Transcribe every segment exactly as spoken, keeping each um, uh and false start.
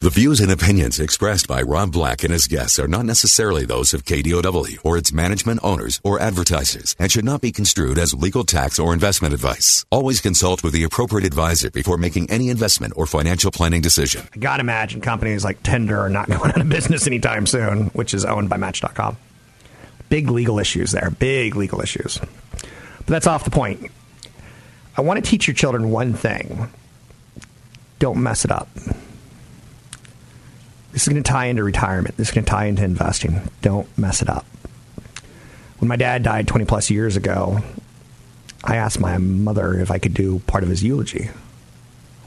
The views and opinions expressed by Rob Black and his guests are not necessarily those of K D O W or its management, owners, or advertisers and should not be construed as legal, tax, or investment advice. Always consult with the appropriate advisor before making any investment or financial planning decision. I gotta imagine companies like Tinder are not going out of business anytime soon, which is owned by Match dot com. Big legal issues there. Big legal issues. But that's off the point. I want to teach your children one thing. Don't mess it up. This is going to tie into retirement. This is going to tie into investing. Don't mess it up. When my dad died twenty plus years ago, I asked my mother if I could do part of his eulogy.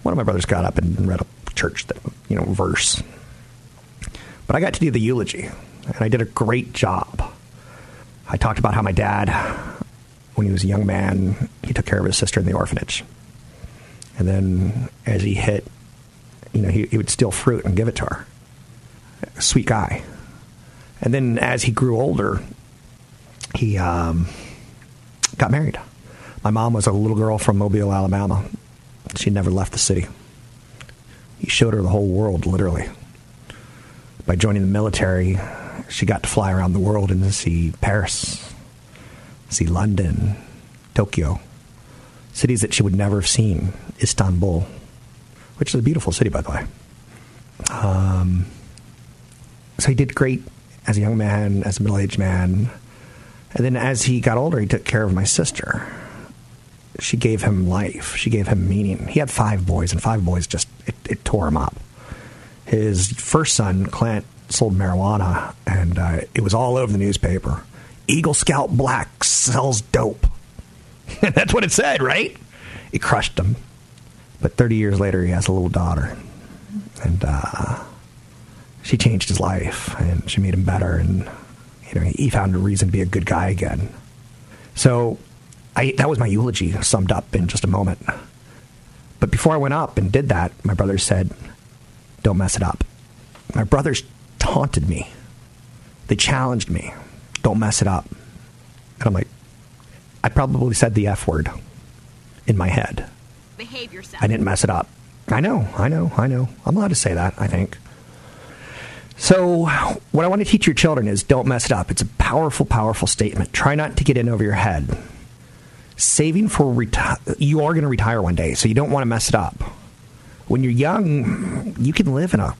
One of my brothers got up and read a church that, you know, verse. But I got to do the eulogy, and I did a great job. I talked about how my dad, when he was a young man, he took care of his sister in the orphanage. And then as he hit, you know, he, he would steal fruit and give it to her. Sweet guy. And then as he grew older, he um, got married. My mom was a little girl from Mobile, Alabama. She never left the city. He showed her the whole world, literally. By joining the military, she got to fly around the world and see Paris, see London, Tokyo, cities that she would never have seen. Istanbul, which is a beautiful city, by the way. Um... So he did great as a young man, as a middle-aged man. And then as he got older, he took care of my sister. She gave him life. She gave him meaning. He had five boys, and five boys just, it, it tore him up. His first son, Clant, sold marijuana, and uh, it was all over the newspaper. Eagle Scout Black sells dope. And that's what it said, right? It crushed him. But thirty years later, he has a little daughter. And, uh... she changed his life, and she made him better, and you know he found a reason to be a good guy again. So I, that was my eulogy summed up in just a moment. But before I went up and did that, my brother said, don't mess it up. My brothers taunted me. They challenged me. Don't mess it up. And I'm like, I probably said the F word in my head. Behave yourself. I didn't mess it up. I know, I know, I know. I'm allowed to say that, I think. So what I want to teach your children is don't mess it up. It's a powerful, powerful statement. Try not to get in over your head. Saving for reti- you are going to retire one day, so you don't want to mess it up. When you're young, you can live in a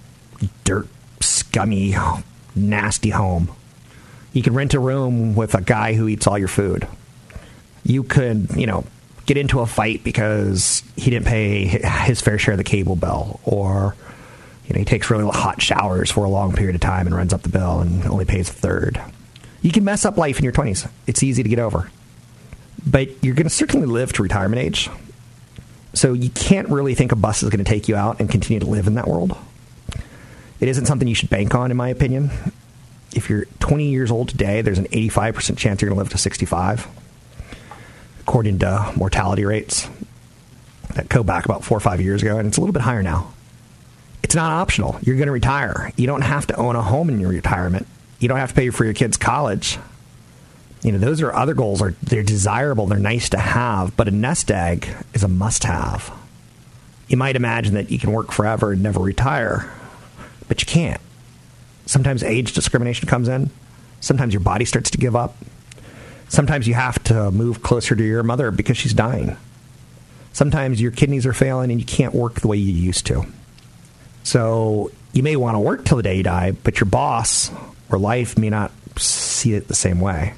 dirt, scummy, nasty home. You can rent a room with a guy who eats all your food. You could, you know, get into a fight because he didn't pay his fair share of the cable bill, or... You know, he takes really hot showers for a long period of time and runs up the bill and only pays a third. You can mess up life in your twenties. It's easy to get over. But you're going to certainly live to retirement age. So you can't really think a bus is going to take you out and continue to live in that world. It isn't something you should bank on, in my opinion. If you're twenty years old today, there's an eighty-five percent chance you're going to live to sixty-five, according to mortality rates that go back about four or five years ago, and it's a little bit higher now. It's not optional. You're going to retire. You don't have to own a home in your retirement. You don't have to pay for your kids' college. You know, those are other goals. Are They're desirable. They're nice to have. But a nest egg is a must-have. You might imagine that you can work forever and never retire. But you can't. Sometimes age discrimination comes in. Sometimes your body starts to give up. Sometimes you have to move closer to your mother because she's dying. Sometimes your kidneys are failing and you can't work the way you used to. So you may want to work till the day you die, but your boss or life may not see it the same way.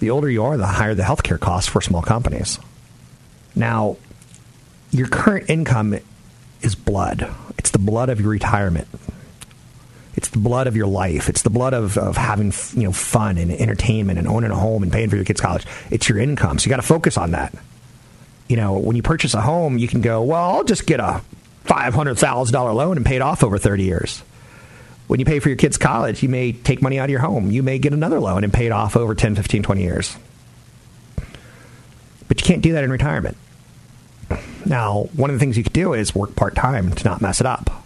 The older you are, the higher the healthcare costs for small companies. Now, your current income is blood. It's the blood of your retirement. It's the blood of your life. It's the blood of, of having you know fun and entertainment and owning a home and paying for your kids' college. It's your income. So you got to focus on that. You know, when you purchase a home, you can go, well, I'll just get a five hundred thousand dollars loan and pay it off over thirty years. When you pay for your kid's college, you may take money out of your home. You may get another loan and pay it off over ten, fifteen, twenty years. But you can't do that in retirement. Now, one of the things you could do is work part-time to not mess it up.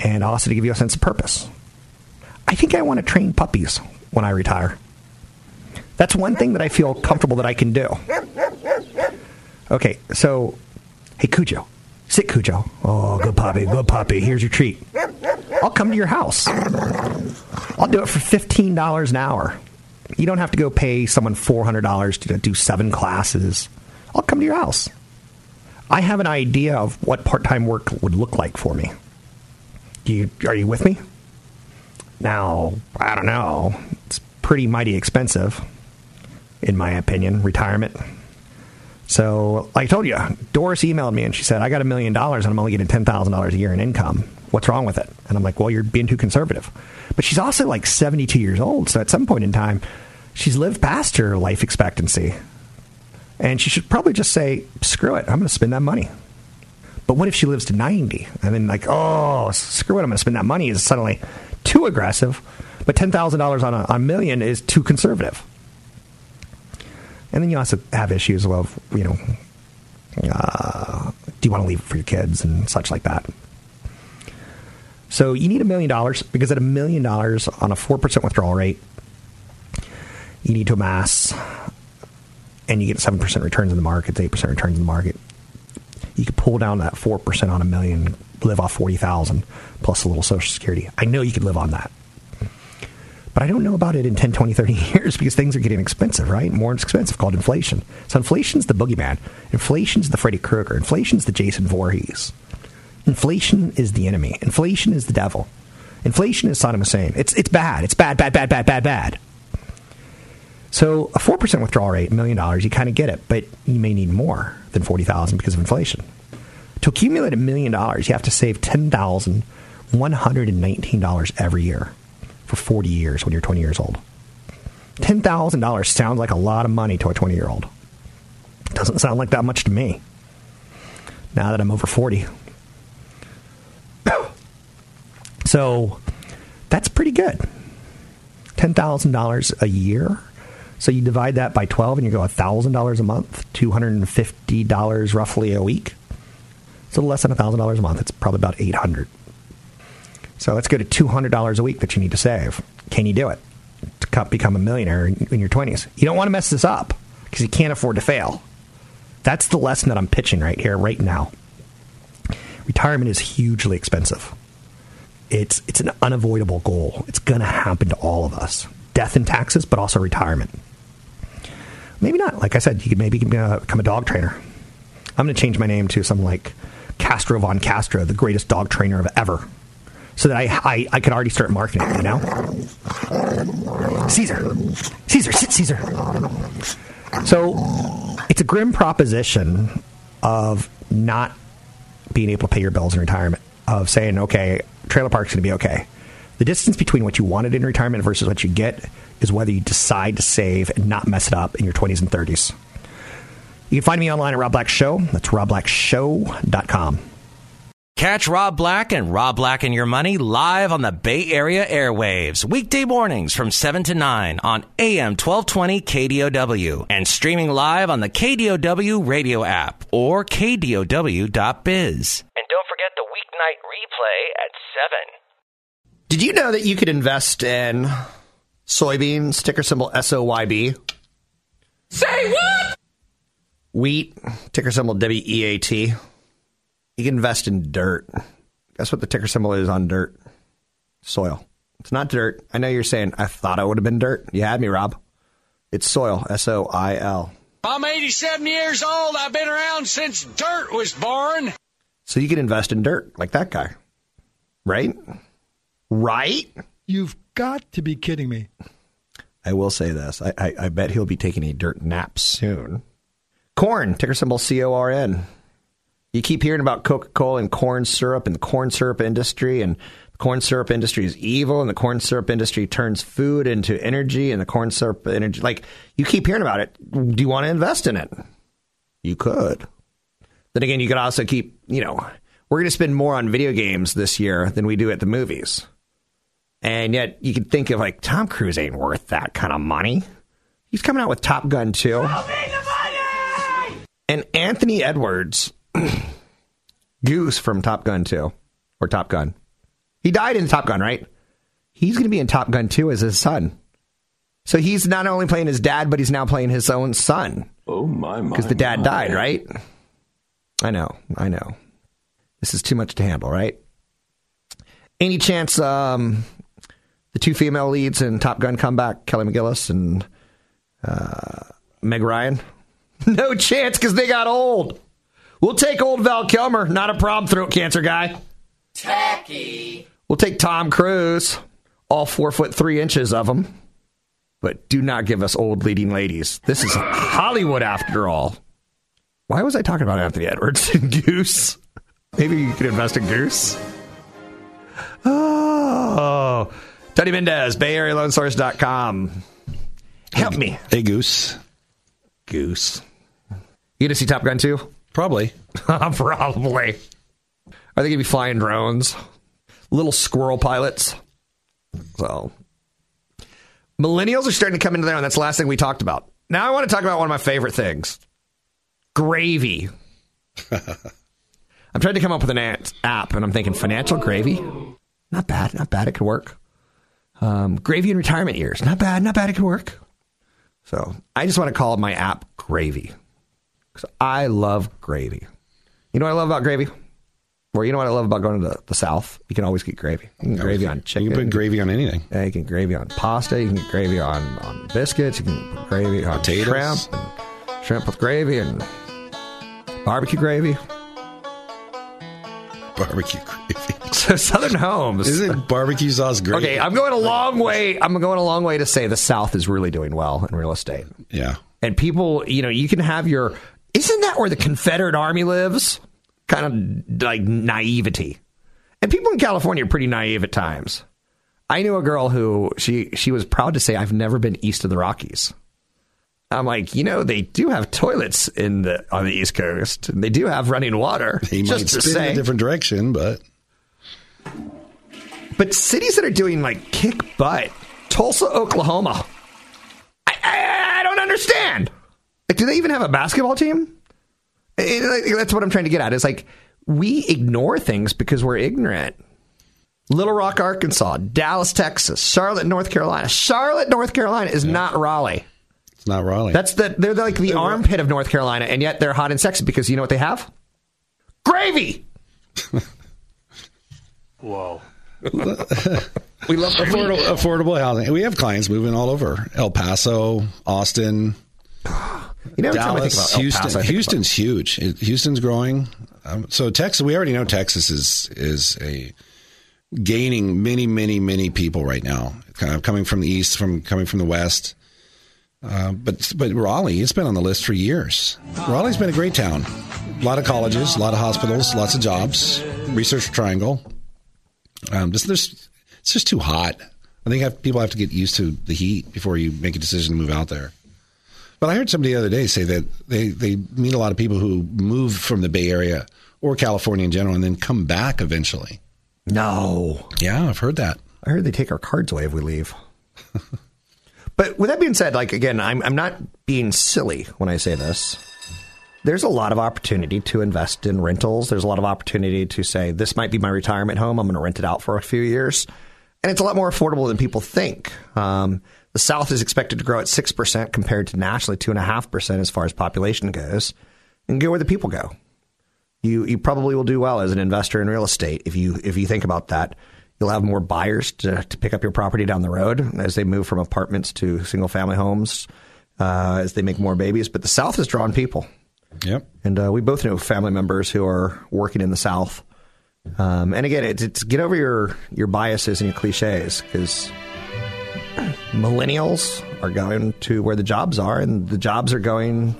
And also to give you a sense of purpose. I think I want to train puppies when I retire. That's one thing that I feel comfortable that I can do. Okay, so, hey, Cujo. Sit, Cujo. Oh, good puppy, good puppy. Here's your treat. I'll come to your house. I'll do it for fifteen dollars an hour. You don't have to go pay someone four hundred dollars to do seven classes. I'll come to your house. I have an idea of what part-time work would look like for me. Do you, are you with me? Now, I don't know. It's pretty mighty expensive, in my opinion, retirement. So, like I told you, Doris emailed me and she said, I got a million dollars and I'm only getting ten thousand dollars a year in income. What's wrong with it? And I'm like, well, you're being too conservative. But she's also like seventy-two years old. So at some point in time, she's lived past her life expectancy. And she should probably just say, screw it, I'm going to spend that money. But what if she lives to ninety? And then like, oh, screw it, I'm going to spend that money is suddenly too aggressive. But ten thousand dollars on a, on a million is too conservative. And then you also have issues of, you know, uh, do you want to leave it for your kids and such like that. So you need a million dollars because at a million dollars on a four percent withdrawal rate, you need to amass and you get seven percent returns in the market, eight percent returns in the market. You could pull down that four percent on a million, live off forty thousand plus a little Social Security. I know you could live on that. But I don't know about it in ten, twenty, thirty years because things are getting expensive, right? More expensive, called inflation. So inflation's the boogeyman. Inflation's the Freddy Krueger. Inflation's the Jason Voorhees. Inflation is the enemy. Inflation is the devil. Inflation is Saddam Hussein. It's it's bad. It's bad, bad, bad, bad, bad, bad. So a four percent withdrawal rate, a million dollars, you kind of get it, but you may need more than forty thousand dollars because of inflation. To accumulate a million dollars, you have to save ten thousand one hundred nineteen dollars every year for forty years when you're twenty years old. ten thousand dollars sounds like a lot of money to a twenty-year-old. Doesn't sound like that much to me. Now that I'm over forty. So that's pretty good. ten thousand dollars a year. So you divide that by twelve and you go one thousand dollars a month, two hundred fifty dollars roughly a week. It's a little less than one thousand dollars a month. It's probably about eight hundred dollars. So let's go to two hundred dollars a week that you need to save. Can you do it? To become a millionaire in your twenties. You don't want to mess this up because you can't afford to fail. That's the lesson that I'm pitching right here, right now. Retirement is hugely expensive. It's, it's an unavoidable goal. It's going to happen to all of us. Death and taxes, but also retirement. Maybe not. Like I said, you could maybe become a dog trainer. I'm going to change my name to something like Castro von Castro, the greatest dog trainer of ever, so that I, I, I could already start marketing, you know? Caesar. Caesar, sit, Caesar. So it's a grim proposition of not being able to pay your bills in retirement, of saying, okay, trailer park's going to be okay. The distance between what you wanted in retirement versus what you get is whether you decide to save and not mess it up in your twenties and thirties. You can find me online at Rob Black Show. That's rob black show dot com. Catch Rob Black and Rob Black and Your Money live on the Bay Area airwaves, weekday mornings from seven to nine on A M twelve twenty K D O W and streaming live on the K D O W radio app or K D O W dot biz. And don't forget the weeknight replay at seven. Did you know that you could invest in soybeans, ticker symbol S O Y B? Say what? Wheat, ticker symbol W E A T. You can invest in dirt. Guess what the ticker symbol is on dirt? Soil. It's not dirt. I know you're saying, I thought it would have been dirt. You had me, Rob. It's soil, S O I L. I'm eighty-seven years old. I've been around since dirt was born. So you can invest in dirt like that guy, right? Right? You've got to be kidding me. I will say this. I, I, I bet he'll be taking a dirt nap soon. Corn, ticker symbol C O R N. You keep hearing about Coca-Cola and corn syrup and the corn syrup industry, and the corn syrup industry is evil, and the corn syrup industry turns food into energy, and the corn syrup energy. Like, you keep hearing about it. Do you want to invest in it? You could. Then again, you could also keep, you know, we're going to spend more on video games this year than we do at the movies. And yet you could think of like, Tom Cruise ain't worth that kind of money. He's coming out with Top Gun two. I'll be the money! And Anthony Edwards, Goose from Top Gun two, or Top Gun. He died in Top Gun, right? He's going to be in Top Gun two as his son. So he's not only playing his dad, but he's now playing his own son. Oh, my, my. Because the dad my. died, right? I know. I know. This is too much to handle, right? Any chance um, the two female leads in Top Gun come back, Kelly McGillis and uh, Meg Ryan? No chance, because they got old. We'll take old Val Kilmer. Not a problem, throat cancer guy. Tacky. We'll take Tom Cruise. All four foot three inches of him. But do not give us old leading ladies. This is Hollywood after all. Why was I talking about Anthony Edwards and Goose? Maybe you could invest in Goose. Oh. Tony Mendez, Bay Area Loan Source dot com. Help hey, me. Hey, Goose. Goose. You gonna see Top Gun two? Probably. Probably. Are they gonna be flying drones? Little squirrel pilots. So... millennials are starting to come into their own. That's the last thing we talked about. Now I want to talk about one of my favorite things. Gravy. I'm trying to come up with an app, and I'm thinking financial gravy? Not bad. Not bad. It could work. Um, gravy in retirement years. Not bad. Not bad. It could work. So I just want to call my app Gravy. Because I love gravy. You know what I love about gravy? Or you know what I love about going to the, the South? You can always get gravy. You can get gravy on chicken. You can put gravy on anything. Yeah, you can get gravy on pasta. You can get gravy on, on biscuits. You can put gravy on potatoes. Shrimp. And shrimp with gravy and barbecue gravy. Barbecue gravy. So Southern homes. Isn't barbecue sauce gravy? Okay, I'm going a long way. I'm going a long way to say the South is really doing well in real estate. Yeah. And people, you know, you can have your... Isn't that where the Confederate Army lives? Kind of like naivety. And people in California are pretty naive at times. I knew a girl who she she was proud to say, I've never been east of the Rockies. I'm like, you know, they do have toilets in the on the East Coast. And they do have running water. They just might spin in a different direction, but... But cities that are doing, like, kick butt. Tulsa, Oklahoma. I, I, I don't understand. Like, do they even have a basketball team? It, that's what I'm trying to get at. It's like we ignore things because we're ignorant. Little Rock, Arkansas, Dallas, Texas, Charlotte, North Carolina. Charlotte, North Carolina is yeah. not Raleigh. It's not Raleigh. That's the they're like the they're armpit right. of North Carolina, and yet they're hot and sexy because you know what they have? Gravy. Whoa. We love affordable, affordable housing. We have clients moving all over El Paso, Austin. You know, Dallas, about Houston. Paso, Houston's about. huge. It, Houston's growing. Um, so Texas, we already know Texas is is a gaining many, many, many people right now. Kind of coming from the east, from coming from the west. Uh, but but Raleigh, it's been on the list for years. Raleigh's been a great town. A lot of colleges, a lot of hospitals, lots of jobs. Research Triangle. Um, this, there's it's just too hot. I think have, people have to get used to the heat before you make a decision to move out there. But I heard somebody the other day say that they, they meet a lot of people who move from the Bay Area or California in general and then come back eventually. No. Yeah, I've heard that. I heard they take our cards away if we leave. But with that being said, like, again, I'm I'm not being silly when I say this. There's a lot of opportunity to invest in rentals. There's a lot of opportunity to say, this might be my retirement home. I'm going to rent it out for a few years. And it's a lot more affordable than people think. Um The South is expected to grow at six percent compared to nationally two point five percent as far as population goes. And go where the people go. You you probably will do well as an investor in real estate if you if you think about that. You'll have more buyers to, to pick up your property down the road as they move from apartments to single-family homes, uh, as they make more babies. But the South has drawn people. Yep. And uh, we both know family members who are working in the South. Um, and again, it's, it's get over your, your biases and your cliches because... millennials are going to where the jobs are, and the jobs are going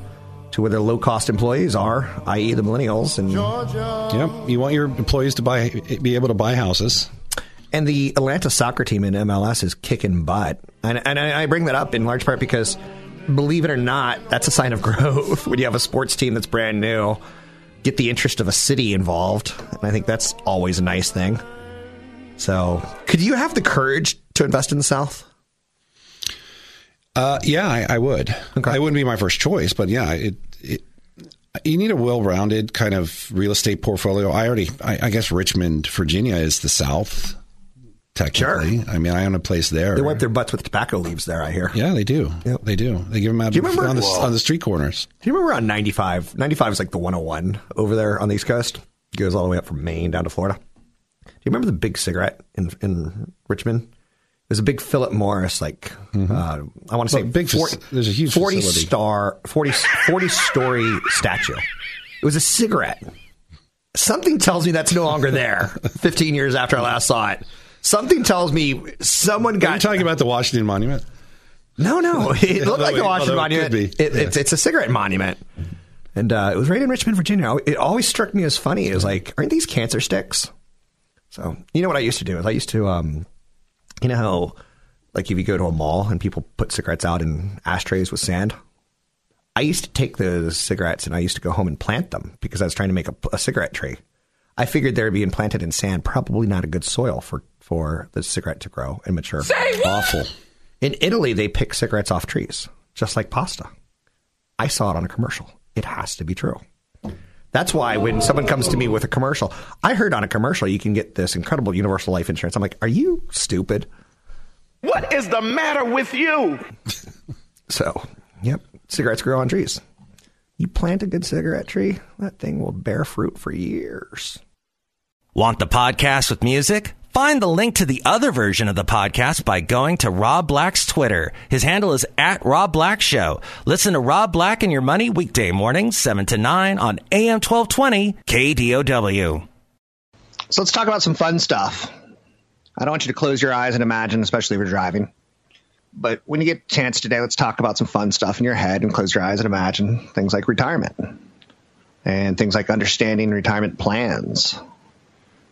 to where their low-cost employees are, that is the millennials. And yep, you want your employees to buy, be able to buy houses. And the Atlanta soccer team in M L S is kicking butt. And, and I bring that up in large part because, believe it or not, that's a sign of growth when you have a sports team that's brand new. get the interest of a city involved. And I think that's always a nice thing. So could you have the courage to invest in the South? Uh, yeah, I, I would. Okay. It wouldn't be my first choice, but yeah, it, it, you need a well-rounded kind of real estate portfolio. I already, I, I guess Richmond, Virginia is the South, technically. Sure. I mean, I own a place there. They wipe their butts with tobacco leaves there, I hear. Yeah, they do. Yep. They do. They give them out remember, on, the, on the street corners. Do you remember on ninety-five? ninety-five is like the one oh one over there on the East Coast. It goes all the way up from Maine down to Florida. Do you remember the big cigarette in in Richmond? There's a big Philip Morris, like, mm-hmm. uh, I want to well, say, big forty, faci- there's a huge forty-star, forty, forty-story statue. It was a cigarette. Something tells me that's no longer there, fifteen years after I last saw it. Something tells me someone got... Are you talking about the Washington Monument? No, no. It looked like the Washington Monument. It it, yeah. it's, it's a cigarette monument. And uh, it was right in Richmond, Virginia. It always struck me as funny. It was like, aren't these cancer sticks? So, you know what I used to do? Is I used to... Um, You know how, like, if you go to a mall and people put cigarettes out in ashtrays with sand? I used to take those cigarettes and I used to go home and plant them because I was trying to make a, a cigarette tree. I figured they were being planted in sand, probably not a good soil for, for the cigarette to grow and mature. Awful. In Italy, they pick cigarettes off trees, just like pasta. I saw it on a commercial. It has to be true. That's why when someone comes to me with a commercial, I heard on a commercial you can get this incredible universal life insurance. I'm like, are you stupid? What is the matter with you? So, yep, cigarettes grow on trees. You plant a good cigarette tree, that thing will bear fruit for years. Want the podcast with music? Find the link to the other version of the podcast by going to Rob Black's Twitter. His handle is at Rob Black Show. Listen to Rob Black and Your Money weekday mornings, seven to nine on A M twelve twenty K D O W. So let's talk about some fun stuff. I don't want you to close your eyes and imagine, especially if you're driving. But when you get a chance today, let's talk about some fun stuff in your head and close your eyes and imagine things like retirement and things like understanding retirement plans.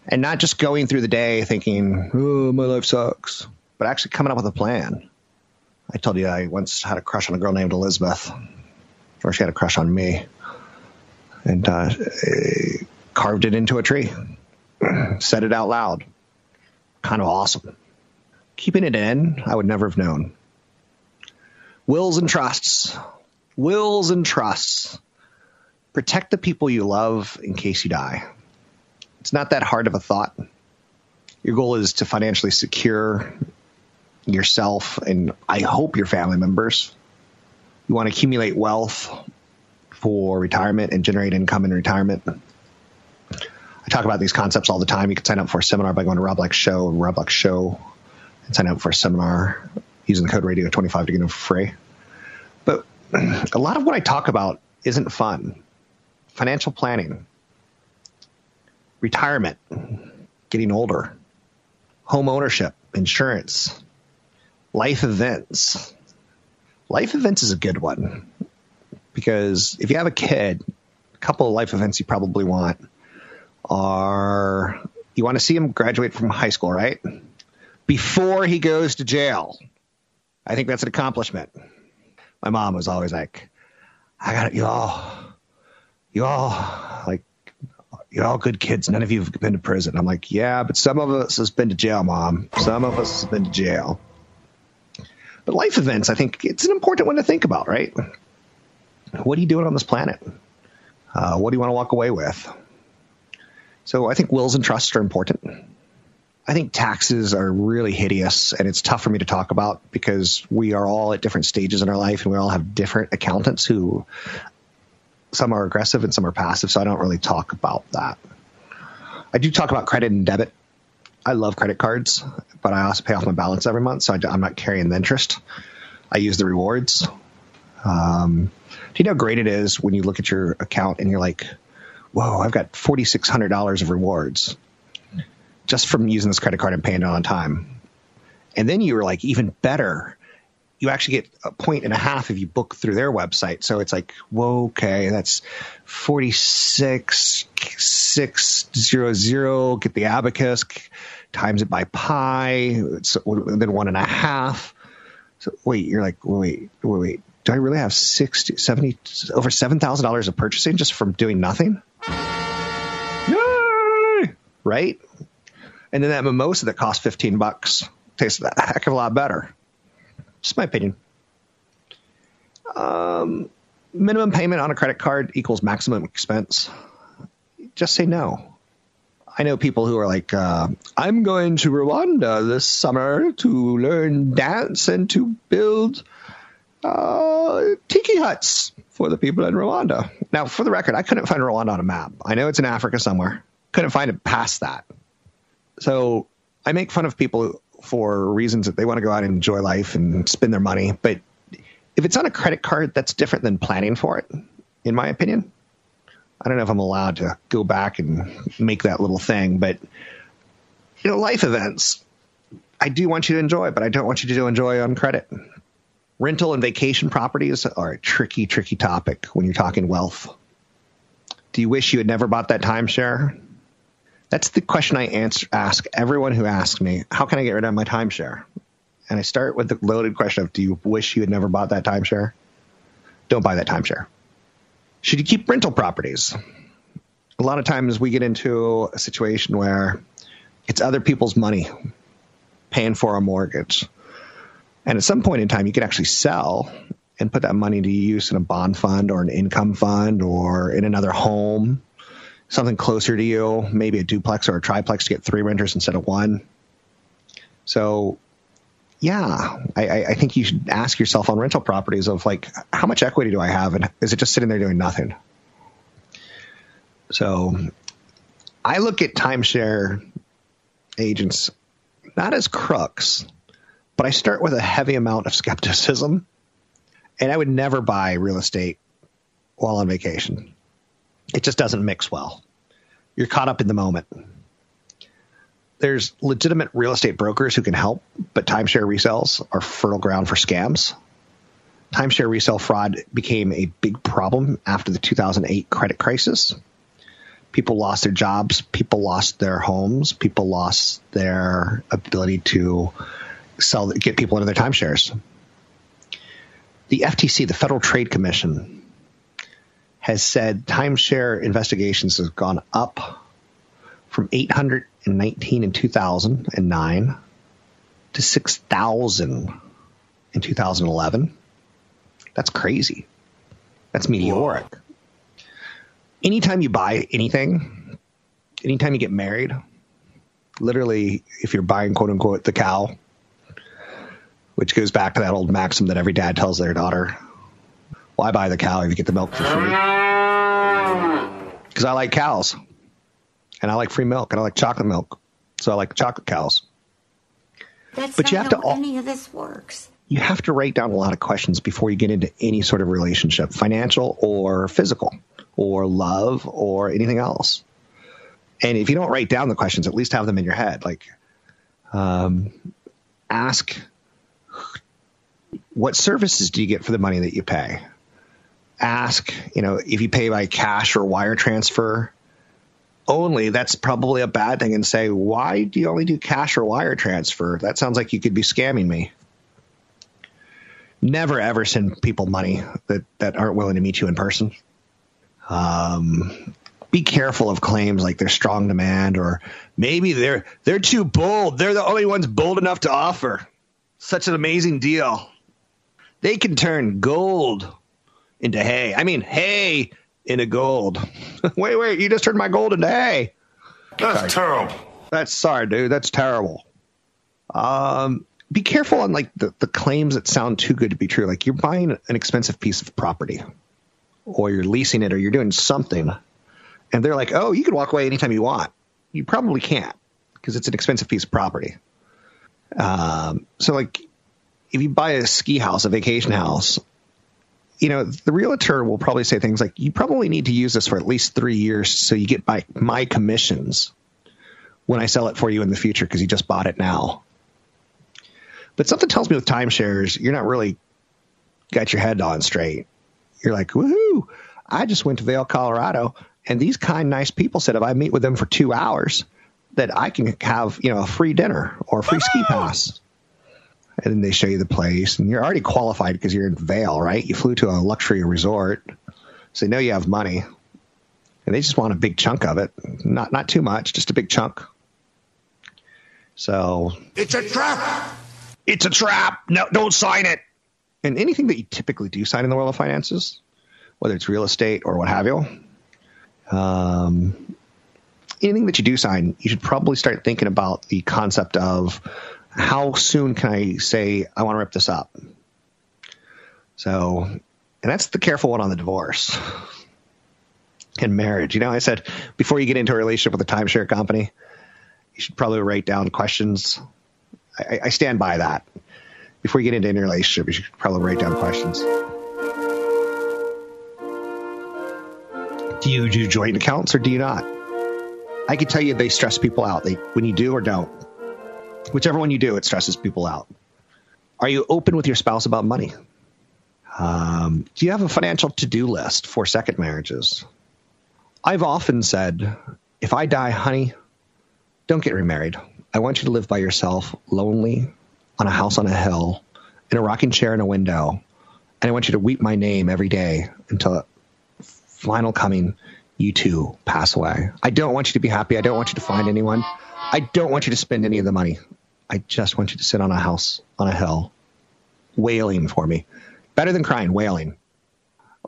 And not just going through the day thinking, oh, my life sucks, but actually coming up with a plan. I told you I once had a crush on a girl named Elizabeth, or she had a crush on me, and uh, carved it into a tree, said it out loud. Kind of awesome. Keeping it in, I would never have known. Wills and trusts. Wills and trusts. Protect the people you love in case you die. It's not that hard of a thought. Your goal is to financially secure yourself and I hope your family members. You want to accumulate wealth for retirement and generate income in retirement. I talk about these concepts all the time. You can sign up for a seminar by going to Rob Black's Show and Rob Black's Show and sign up for a seminar using the code radio twenty-five to get them for free. But a lot of what I talk about isn't fun. Financial planning. Retirement, getting older, home ownership, insurance, life events. Life events is a good one because if you have a kid, a couple of life events you probably want are you want to see him graduate from high school, right? Before he goes to jail. I think that's an accomplishment. My mom was always like, I got it, you all, you all, like, you're all good kids. None of you have been to prison. I'm like, yeah, but some of us has been to jail, Mom. Some of us has been to jail. But life events, I think it's an important one to think about, right? What are you doing on this planet? Uh, what do you want to walk away with? So I think wills and trusts are important. I think taxes are really hideous, and it's tough for me to talk about because we are all at different stages in our life, and we all have different accountants who... Some are aggressive and some are passive, so I don't really talk about that. I do talk about credit and debit. I love credit cards, but I also pay off my balance every month, so I do, I'm not carrying the interest. I use the rewards. Um, do you know how great it is when you look at your account and you're like, whoa, I've got four thousand six hundred dollars of rewards just from using this credit card and paying it on time. And then you were like, even better. You actually get a point and a half if you book through their website. So it's like, whoa, okay, that's forty-six thousand six hundred. Get the abacus, times it by pi, it's, then one and a half. So wait, you're like, wait, wait, wait, do I really have sixty, seventy, over seven thousand dollars of purchasing just from doing nothing? Yay! Right? And then that mimosa that cost fifteen bucks tastes a heck of a lot better. Just my opinion. Um, minimum payment on a credit card equals maximum expense. Just say no. I know people who are like, uh, I'm going to Rwanda this summer to learn dance and to build uh, tiki huts for the people in Rwanda. Now, for the record, I couldn't find Rwanda on a map. I know it's in Africa somewhere. Couldn't find it past that. So I make fun of people for reasons that they want to go out and enjoy life and spend their money. But if it's on a credit card, that's different than planning for it, in my opinion. I don't know if I'm allowed to go back and make that little thing, but you know, life events, I do want you to enjoy, but I don't want you to enjoy on credit. Rental and vacation properties are a tricky, tricky topic when you're talking wealth. Do you wish you had never bought that timeshare? That's the question I answer, ask everyone who asks me, how can I get rid of my timeshare? And I start with the loaded question of, do you wish you had never bought that timeshare? Don't buy that timeshare. Should you keep rental properties? A lot of times we get into a situation where it's other people's money paying for a mortgage. And at some point in time, you could actually sell and put that money to use in a bond fund or an income fund or in another home, something closer to you, maybe a duplex or a triplex to get three renters instead of one. So yeah, I, I think you should ask yourself on rental properties of like, how much equity do I have? And is it just sitting there doing nothing? So I look at timeshare agents, not as crooks, but I start with a heavy amount of skepticism, and I would never buy real estate while on vacation. It just doesn't mix well. You're caught up in the moment. There's legitimate real estate brokers who can help, but timeshare resells are fertile ground for scams. Timeshare resale fraud became a big problem after the two thousand eight credit crisis. People lost their jobs. People lost their homes. People lost their ability to sell, get people into their timeshares. The F T C, the Federal Trade Commission, has said timeshare investigations have gone up from eight hundred nineteen in two thousand nine to six thousand in two thousand eleven. That's crazy. That's meteoric. Whoa. Anytime you buy anything, anytime you get married, literally, if you're buying, quote unquote, the cow, which goes back to that old maxim that every dad tells their daughter, why buy the cow if you get the milk for free? Because I like cows. And I like free milk, and I like chocolate milk, so I like chocolate cows. That's but not you have how to, any of this works. You have to write down a lot of questions before you get into any sort of relationship, financial or physical or love or anything else. And if you don't write down the questions, at least have them in your head. Like, um, ask, what services do you get for the money that you pay? Ask, you know, if you pay by cash or wire transfer only, that's probably a bad thing, and say, why do you only do cash or wire transfer? That sounds like you could be scamming me. Never, ever send people money that, that aren't willing to meet you in person. Um, be careful of claims like there's strong demand or maybe they're they're too bold. They're the only ones bold enough to offer such an amazing deal. They can turn gold into hay. I mean, hay into gold. Wait, wait, you just turned my gold into hay. That's sorry. Terrible. That's sorry, dude. That's terrible. Um, be careful on like the, the claims that sound too good to be true. Like you're buying an expensive piece of property or you're leasing it or you're doing something. And they're like, oh, you can walk away anytime you want. You probably can't because it's an expensive piece of property. Um, so like if you buy a ski house, a vacation house, you know, the realtor will probably say things like, you probably need to use this for at least three years so you get my, my commissions when I sell it for you in the future because you just bought it now. But something tells me with timeshares, you're not really got your head on straight. You're like, woohoo, I just went to Vail, Colorado, and these kind, nice people said if I meet with them for two hours that I can have, you know, a free dinner or a free ski pass. And then they show you the place, and you're already qualified because you're in Vail, right? You flew to a luxury resort, so they know you have money, and they just want a big chunk of it. Not not too much, just a big chunk. So it's a trap. It's a trap. No, don't sign it. And anything that you typically do sign in the world of finances, whether it's real estate or what have you, um, anything that you do sign, you should probably start thinking about the concept of, how soon can I say I want to rip this up? So, and that's the careful one on the divorce and marriage. You know, I said before you get into a relationship with a timeshare company, you should probably write down questions. I, I stand by that. Before you get into any relationship, you should probably write down questions. Do you do joint accounts or do you not? I can tell you they stress people out. They, when you do or don't. Whichever one you do, it stresses people out. Are you open with your spouse about money? Um, do you have a financial to-do list for second marriages? I've often said, if I die, honey, don't get remarried. I want you to live by yourself, lonely, on a house on a hill, in a rocking chair in a window. And I want you to weep my name every day until the final coming, you two pass away. I don't want you to be happy. I don't want you to find anyone. I don't want you to spend any of the money. I just want you to sit on a house on a hill, wailing for me. Better than crying, wailing.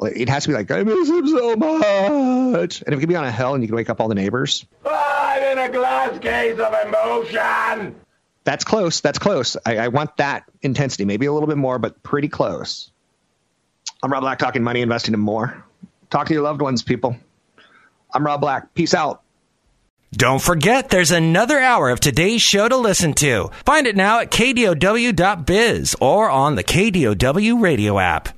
It has to be like, I miss him so much. And if you can be on a hill and you can wake up all the neighbors. I'm in a glass case of emotion. That's close. That's close. I, I want that intensity. Maybe a little bit more, but pretty close. I'm Rob Black, talking money, investing in more. Talk to your loved ones, people. I'm Rob Black. Peace out. Don't forget, there's another hour of today's show to listen to. Find it now at K D O W dot biz or on the K D O W radio app.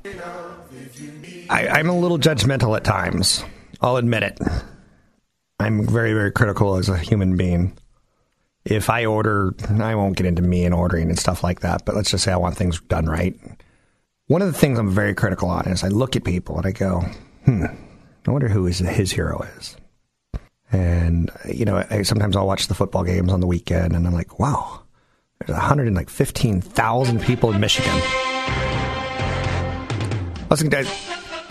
I, I'm a little judgmental at times. I'll admit it. I'm very, very critical as a human being. If I order, I won't get into me and ordering and stuff like that, but let's just say I want things done right. One of the things I'm very critical on is I look at people and I go, hmm, I wonder who his, his hero is. And, you know, I, sometimes I'll watch the football games on the weekend, and I'm like, wow, there's one hundred fifteen thousand people in Michigan. I was, I, I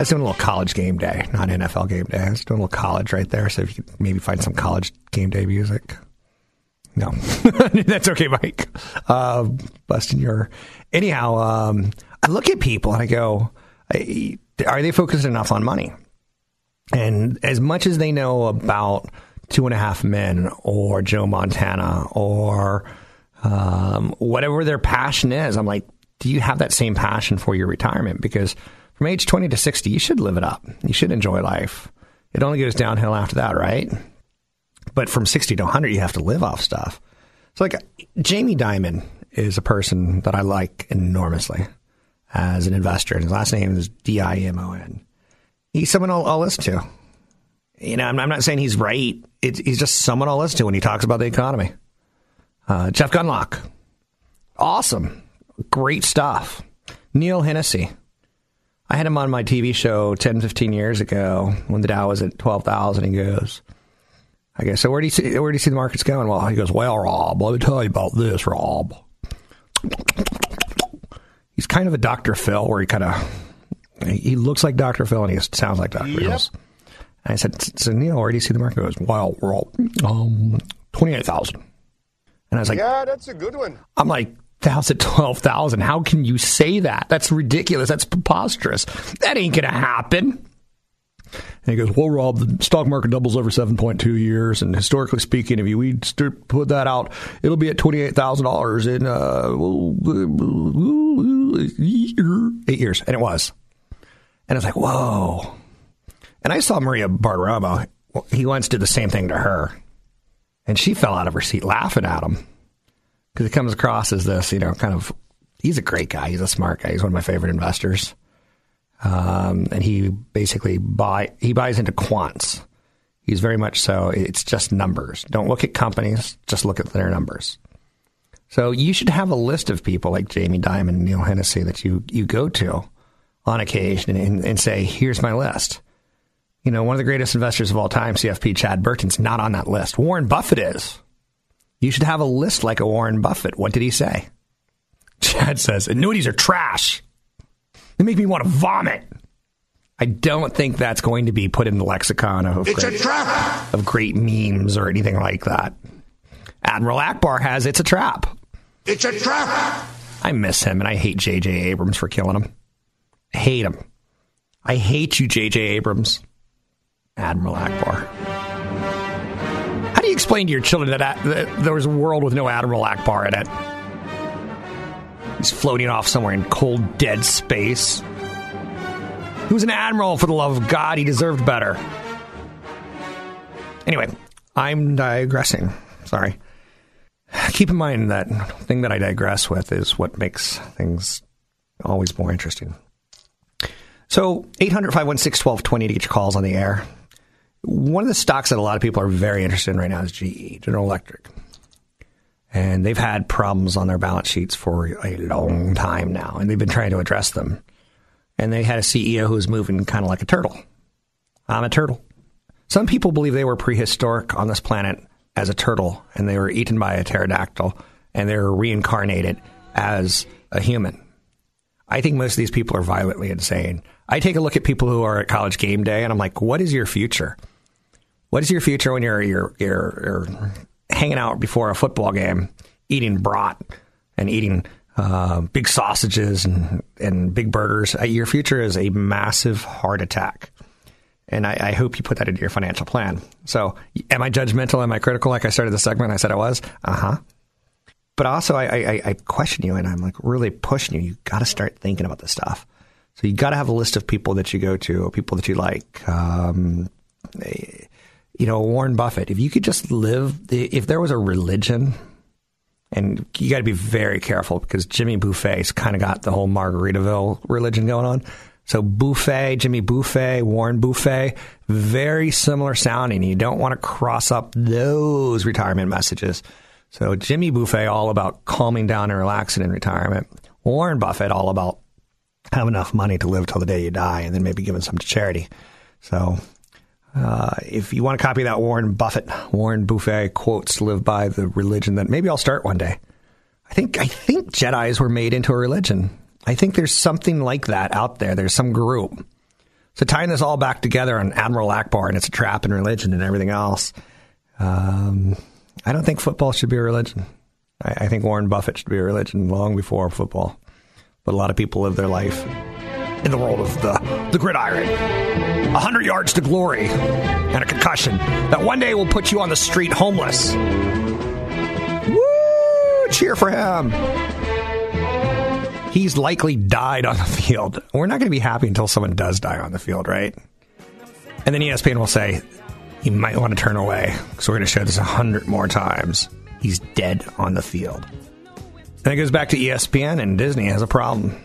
was doing a little college game day, not N F L game day. I was doing a little college right there, so if you could maybe find some college game day music. No, that's okay, Mike. Uh, busting your... Anyhow, um, I look at people, and I go, I, are they focused enough on money? And as much as they know about Two and a Half Men or Joe Montana or um, whatever their passion is, I'm like, do you have that same passion for your retirement? Because from age twenty to sixty, you should live it up. You should enjoy life. It only goes downhill after that, right? But from sixty to one hundred, you have to live off stuff. So like Jamie Dimon is a person that I like enormously as an investor. And his last name is D I M O N. He's someone I'll, I'll listen to. You know, I'm, I'm not saying he's right. It's, he's just someone I'll listen to when he talks about the economy. Uh, Jeff Gundlach. Awesome. Great stuff. Neil Hennessey. I had him on my T V show ten, fifteen years ago when the Dow was at twelve thousand. He goes, I go, so where do you see, where do you see the markets going? Well, he goes, well, Rob, let me tell you about this, Rob. He's kind of a Doctor Phil where he kind of... He looks like Doctor Phil, and he sounds like Doctor Phil. Yep. And I said, so Neil, where do you see the market? He goes, wow, world, um, twenty-eight thousand. And I was like, yeah, that's a good one. I'm like, that's at twelve thousand. How can you say that? That's ridiculous. That's preposterous. That ain't going to happen. And he goes, well, Rob, the stock market doubles over seven point two years. And historically speaking, if you we put that out, it'll be at twenty-eight thousand dollars in uh, eight years. And it was. And I was like, whoa. And I saw Maria Bartiromo. He once did the same thing to her. And she fell out of her seat laughing at him. Because it comes across as this, you know, kind of, he's a great guy. He's a smart guy. He's one of my favorite investors. Um, and he basically buy he buys into quants. He's very much so, it's just numbers. Don't look at companies, just look at their numbers. So you should have a list of people like Jamie Dimon and Neil Hennessey that you, you go to on occasion and, and say, here's my list. You know, one of the greatest investors of all time, C F P Chad Burton's not on that list. Warren Buffett is. You should have a list like a Warren Buffett. What did he say? Chad says, annuities are trash. They make me want to vomit. I don't think that's going to be put in the lexicon of, it's great, a trap. Of great memes or anything like that. Admiral Akbar has, it's a trap. It's a trap. I miss him, and I hate J J. Abrams for killing him. I hate him. I hate you, J J. Abrams. Admiral Akbar. How do you explain to your children that, uh, that there was a world with no Admiral Akbar in it? He's floating off somewhere in cold, dead space. He was an admiral, for the love of God. He deserved better. Anyway, I'm digressing. Sorry. Keep in mind that the thing that I digress with is what makes things always more interesting. So, eight hundred, five one six, one two two zero to get your calls on the air. One of the stocks that a lot of people are very interested in right now is G E, General Electric. And they've had problems on their balance sheets for a long time now, and they've been trying to address them. And they had a C E O who was moving kind of like a turtle. I'm a turtle. Some people believe they were prehistoric on this planet as a turtle, and they were eaten by a pterodactyl, and they were reincarnated as a human. I think most of these people are violently insane. I take a look at people who are at college game day, and I'm like, what is your future? What is your future when you're you're you're, you're hanging out before a football game, eating brat and eating uh, big sausages and, and big burgers? Uh, your future is a massive heart attack. And I, I hope you put that into your financial plan. So am I judgmental? Am I critical? Like I started the segment, I said I was. Uh-huh. But also, I, I, I question you, and I'm like really pushing you. You got to start thinking about this stuff. So you got to have a list of people that you go to, people that you like. Um, you know, Warren Buffett. If you could just live, the, if there was a religion, and you got to be very careful because Jimmy Buffett's kind of got the whole Margaritaville religion going on. So Buffett, Jimmy Buffett, Warren Buffett, very similar sounding. You don't want to cross up those retirement messages. So Jimmy Buffett, all about calming down and relaxing in retirement. Warren Buffett, all about have enough money to live till the day you die and then maybe giving some to charity. So uh, if you want to copy that Warren Buffett, Warren Buffett quotes to live by, the religion that maybe I'll start one day. I think I think Jedis were made into a religion. I think there's something like that out there. There's some group. So tying this all back together on Admiral Akbar and it's a trap in religion and everything else. Um... I don't think football should be a religion. I, I think Warren Buffett should be a religion long before football. But a lot of people live their life in the world of the, the gridiron. A hundred yards to glory and a concussion that one day will put you on the street homeless. Woo! Cheer for him. He's likely died on the field. We're not going to be happy until someone does die on the field, right? And then E S P N will say, you might want to turn away, because we're going to show this a hundred more times. He's dead on the field. And it goes back to E S P N, and Disney has a problem.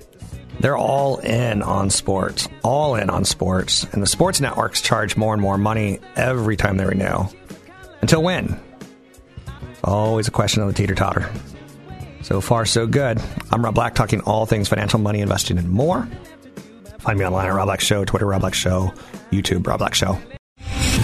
They're all in on sports, all in on sports. And the sports networks charge more and more money every time they renew. Until when? It's always a question of the teeter-totter. So far, so good. I'm Rob Black, talking all things financial, money, investing, and more. Find me online at Rob Black Show, Twitter, Rob Black Show, YouTube, Rob Black Show.